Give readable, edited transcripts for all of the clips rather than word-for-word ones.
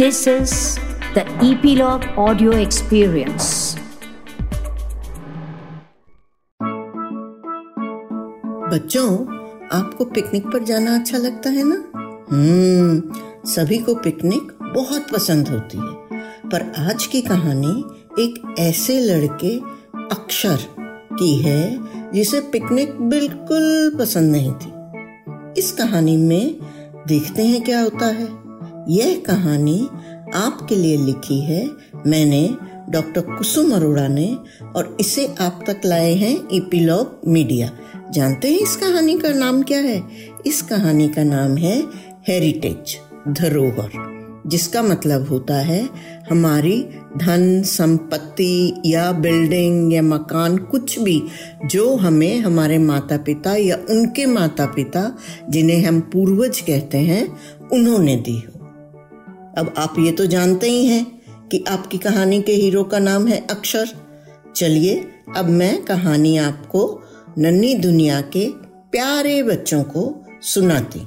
This is the Epilogue Audio Experience. बच्चों, आपको picnic पर जाना अच्छा लगता है ना? सभी को पिकनिक बहुत पसंद होती है, पर आज की कहानी एक ऐसे लड़के अक्षर की है जिसे पिकनिक बिल्कुल पसंद नहीं थी। इस कहानी में देखते हैं क्या होता है। यह कहानी आपके लिए लिखी है मैंने, डॉक्टर कुसुम अरोड़ा ने, और इसे आप तक लाए हैं एपिलॉग मीडिया। जानते हैं इस कहानी का नाम क्या है? इस कहानी का नाम है हेरिटेज, धरोहर, जिसका मतलब होता है हमारी धन संपत्ति या बिल्डिंग या मकान, कुछ भी जो हमें हमारे माता पिता या उनके माता पिता, जिन्हें हम पूर्वज कहते हैं, उन्होंने दी हो। अब आप ये तो जानते ही हैं कि आपकी कहानी के हीरो का नाम है अक्षर। चलिए अब मैं कहानी आपको नन्ही दुनिया के प्यारे बच्चों को सुनाती।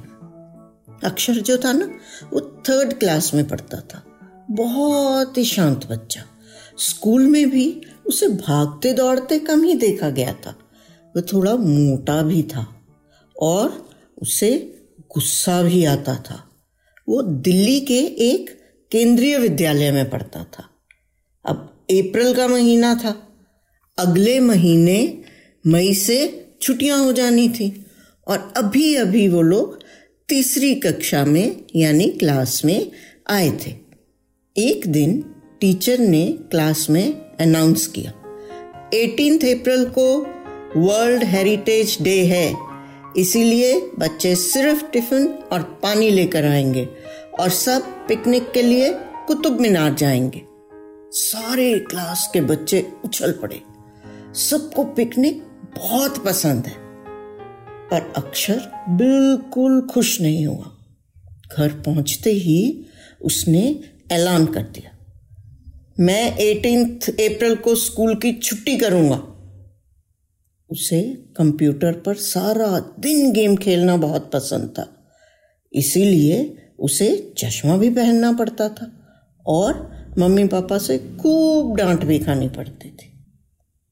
अक्षर जो था ना, वो 3rd क्लास में पढ़ता था। बहुत ही शांत बच्चा। स्कूल में भी उसे भागते दौड़ते कम ही देखा गया था। वो थोड़ा मोटा भी था और उसे गुस्सा भी आता था। वो दिल्ली के एक केंद्रीय विद्यालय में पढ़ता था। अब अप्रैल का महीना था। अगले महीने मई से छुट्टियां हो जानी थी और अभी अभी वो लोग 3rd कक्षा में यानी क्लास में आए थे। एक दिन टीचर ने क्लास में अनाउंस किया, 18 अप्रैल को वर्ल्ड हेरिटेज डे है, इसीलिए बच्चे सिर्फ टिफिन और पानी लेकर आएंगे और सब पिकनिक के लिए कुतुब मीनार जाएंगे। सारे क्लास के बच्चे उछल पड़े। सबको पिकनिक बहुत पसंद है, पर अक्षर बिल्कुल खुश नहीं हुआ। घर पहुंचते ही उसने ऐलान कर दिया, मैं 18 अप्रैल को स्कूल की छुट्टी करूंगा। उसे कंप्यूटर पर सारा दिन गेम खेलना बहुत पसंद था, इसीलिए उसे चश्मा भी पहनना पड़ता था और मम्मी पापा से खूब डांट भी खानी पड़ती थी।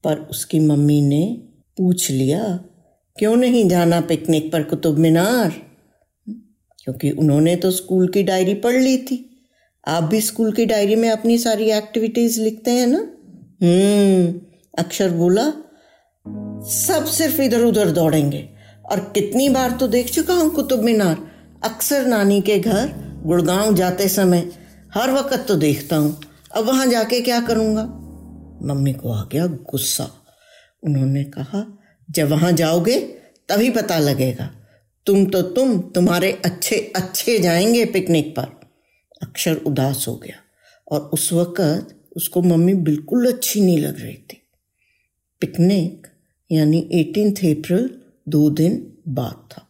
पर उसकी मम्मी ने पूछ लिया, क्यों नहीं जाना पिकनिक पर कुतुब मीनार? क्योंकि उन्होंने तो स्कूल की डायरी पढ़ ली थी। आप भी स्कूल की डायरी में अपनी सारी एक्टिविटीज लिखते हैं ना? अक्षर बोला, सब सिर्फ इधर उधर दौड़ेंगे और कितनी बार तो देख चुका हूँ कुतुब मीनार। अक्सर नानी के घर गुड़गांव जाते समय हर वक्त तो देखता हूँ, अब वहाँ जाके क्या करूँगा? मम्मी को आ गया गुस्सा। उन्होंने कहा, जब वहाँ जाओगे तभी पता लगेगा। तुम्हारे अच्छे जाएंगे पिकनिक पर। अक्षर उदास हो गया और उस वक़्त उसको मम्मी बिल्कुल अच्छी नहीं लग रही थी। पिकनिक यानी 18 अप्रैल 2 दिन बाद था।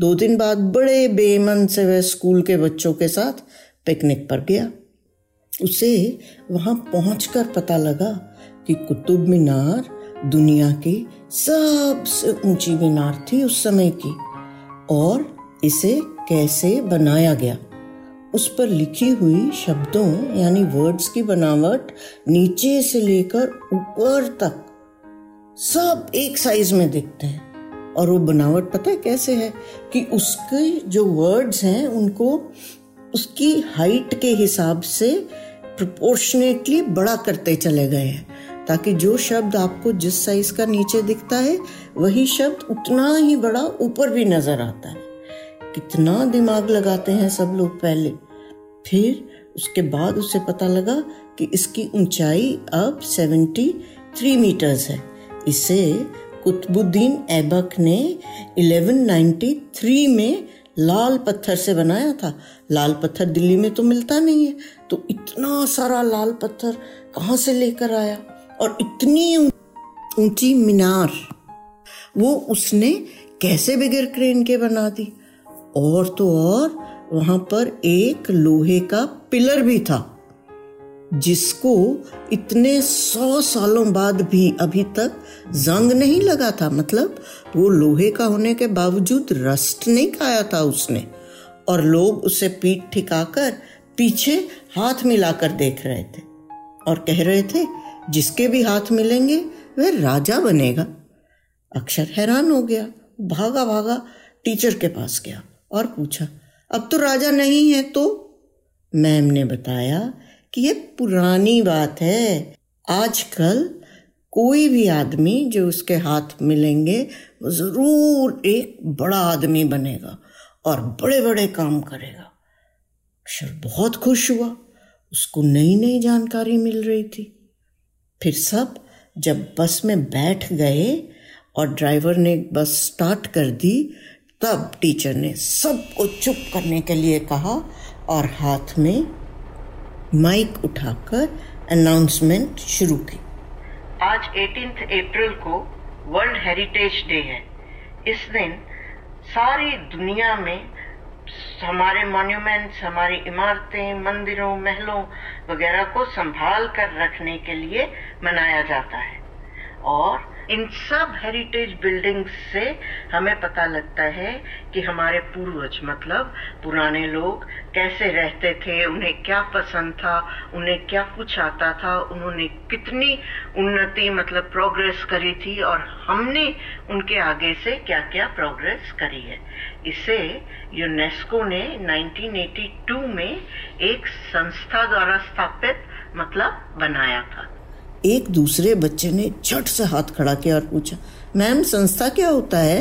2 दिन बाद बड़े बेमन से वह स्कूल के बच्चों के साथ पिकनिक पर गया। उसे वहाँ पहुँचकर पता लगा कि कुतुब मीनार दुनिया की सबसे ऊंची मीनार थी उस समय की, और इसे कैसे बनाया गया। उस पर लिखी हुई शब्दों यानी वर्ड्स की बनावट नीचे से लेकर ऊपर तक सब एक साइज में दिखते हैं। और वो बनावट पता है कैसे है कि उसके जो वर्ड्स हैं उनको उसकी हाइट के हिसाब से प्रोपोर्शनेटली बड़ा करते चले गए हैं, ताकि जो शब्द आपको जिस साइज का नीचे दिखता है वही शब्द उतना ही बड़ा ऊपर भी नजर आता है। कितना दिमाग लगाते हैं सब लोग पहले। फिर उसके बाद उसे पता लगा कि इसकी ऊंचाई अब 73 मीटर्स है। इसे कुतुबुद्दीन ऐबक ने 1193 में लाल पत्थर से बनाया था। लाल पत्थर दिल्ली में तो मिलता नहीं है, तो इतना सारा लाल पत्थर कहाँ से लेकर आया? और इतनी ऊंची मीनार वो उसने कैसे बगैर क्रेन के बना दी? और तो और वहाँ पर एक लोहे का पिलर भी था, जिसको इतने 100 सालों बाद भी अभी तक जंग नहीं लगा था। मतलब वो लोहे का होने के बावजूद रस्ट नहीं खाया था उसने। और लोग उसे पीठ ठिकाकर पीछे हाथ मिलाकर देख रहे थे और कह रहे थे, जिसके भी हाथ मिलेंगे वह राजा बनेगा। अक्षर हैरान हो गया, भागा भागा टीचर के पास गया और पूछा, अब तो राजा नहीं है तो? मैम ने बताया कि ये पुरानी बात है, आजकल कोई भी आदमी जो उसके हाथ मिलेंगे वो ज़रूर एक बड़ा आदमी बनेगा और बड़े बड़े काम करेगा। अक्षर बहुत खुश हुआ, उसको नई नई जानकारी मिल रही थी। फिर सब जब बस में बैठ गए और ड्राइवर ने बस स्टार्ट कर दी, तब टीचर ने सबको चुप करने के लिए कहा और हाथ में माइक उठाकर अनाउंसमेंट शुरू की। आज 18 अप्रैल को वर्ल्ड हेरिटेज डे है। इस दिन सारी दुनिया में हमारे मॉन्यूमेंट्स, हमारी इमारतें, मंदिरों, महलों वगैरह को संभाल कर रखने के लिए मनाया जाता है। और इन सब हेरिटेज बिल्डिंग्स से हमें पता लगता है कि हमारे पूर्वज, मतलब पुराने लोग कैसे रहते थे, उन्हें क्या पसंद था, उन्हें क्या कुछ आता था, उन्होंने कितनी उन्नति मतलब प्रोग्रेस करी थी और हमने उनके आगे से क्या क्या प्रोग्रेस करी है। इसे यूनेस्को ने 1982 में एक संस्था द्वारा स्थापित मतलब बनाया था। एक दूसरे बच्चे ने झट से हाथ खड़ा किया और पूछा, मैम संस्था क्या होता है?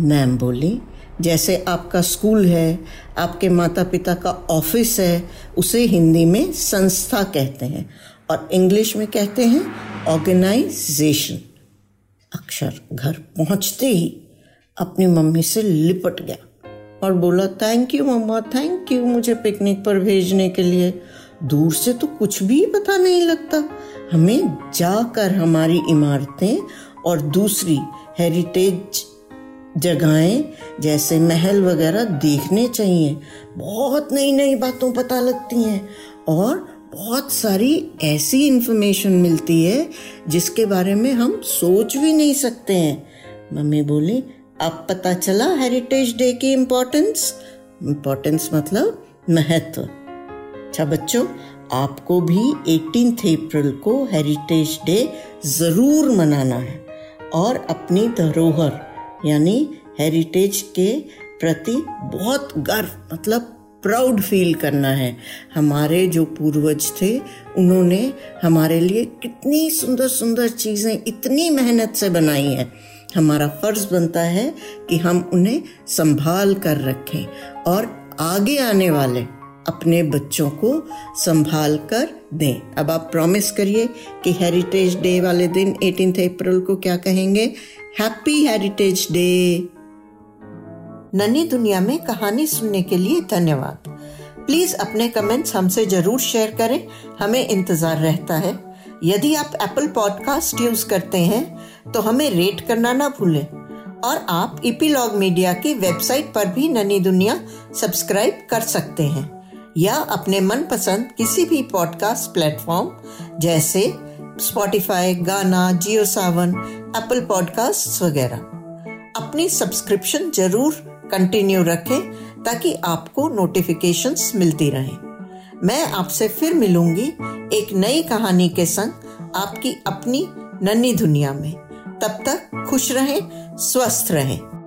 मैम बोली, जैसे आपका स्कूल है, आपके माता पिता का ऑफिस है, उसे हिंदी में संस्था कहते हैं और इंग्लिश में कहते हैं ऑर्गेनाइजेशन। अक्षर घर पहुंचते ही अपनी मम्मी से लिपट गया और बोला, thank you mamma, thank you मुझे पिकनिक पर भेजने के लिए। दूर से तो कुछ भी पता नहीं लगता, हमें जाकर हमारी इमारतें और दूसरी हेरिटेज जगहें जैसे महल वगैरह देखने चाहिए। बहुत नई नई बातों पता लगती हैं और बहुत सारी ऐसी इन्फॉर्मेशन मिलती है जिसके बारे में हम सोच भी नहीं सकते हैं। मम्मी बोली, अब पता चला हेरिटेज डे की इम्पोर्टेंस मतलब महत्व। अच्छा बच्चों, आपको भी 18 अप्रैल को हेरिटेज डे ज़रूर मनाना है और अपनी धरोहर यानी हेरिटेज के प्रति बहुत गर्व मतलब प्राउड फील करना है। हमारे जो पूर्वज थे उन्होंने हमारे लिए कितनी सुंदर सुंदर चीज़ें इतनी मेहनत से बनाई हैं। हमारा फ़र्ज़ बनता है कि हम उन्हें संभाल कर रखें और आगे आने वाले अपने बच्चों को संभाल कर दें। अब आप प्रॉमिस करिए कि हेरिटेज डे वाले दिन 18 अप्रैल को क्या कहेंगे? Happy heritage day. नन्ही दुनिया में कहानी सुनने के लिए धन्यवाद। प्लीज़ अपने कमेंट्स हमसे ज़रूर शेयर करें, हमें इंतज़ार रहता है। यदि आप एप्पल पॉडकास्ट यूज़ करते हैं तो हमें रेट करना ना भूलें और आप एपिलॉग मीडिया की वेबसाइट पर भी नन्ही दुनिया सब्सक्राइब कर सकते हैं या अपने मनपसंद किसी भी पॉडकास्ट प्लेटफॉर्म जैसे स्पॉटिफाई, गाना, जियो सावन, एप्पल पॉडकास्ट वगैरह। अपनी सब्सक्रिप्शन जरूर कंटिन्यू रखें ताकि आपको नोटिफिकेशंस मिलती रहें। मैं आपसे फिर मिलूंगी एक नई कहानी के संग आपकी अपनी नन्ही दुनिया में। तब तक खुश रहें, स्वस्थ रहें।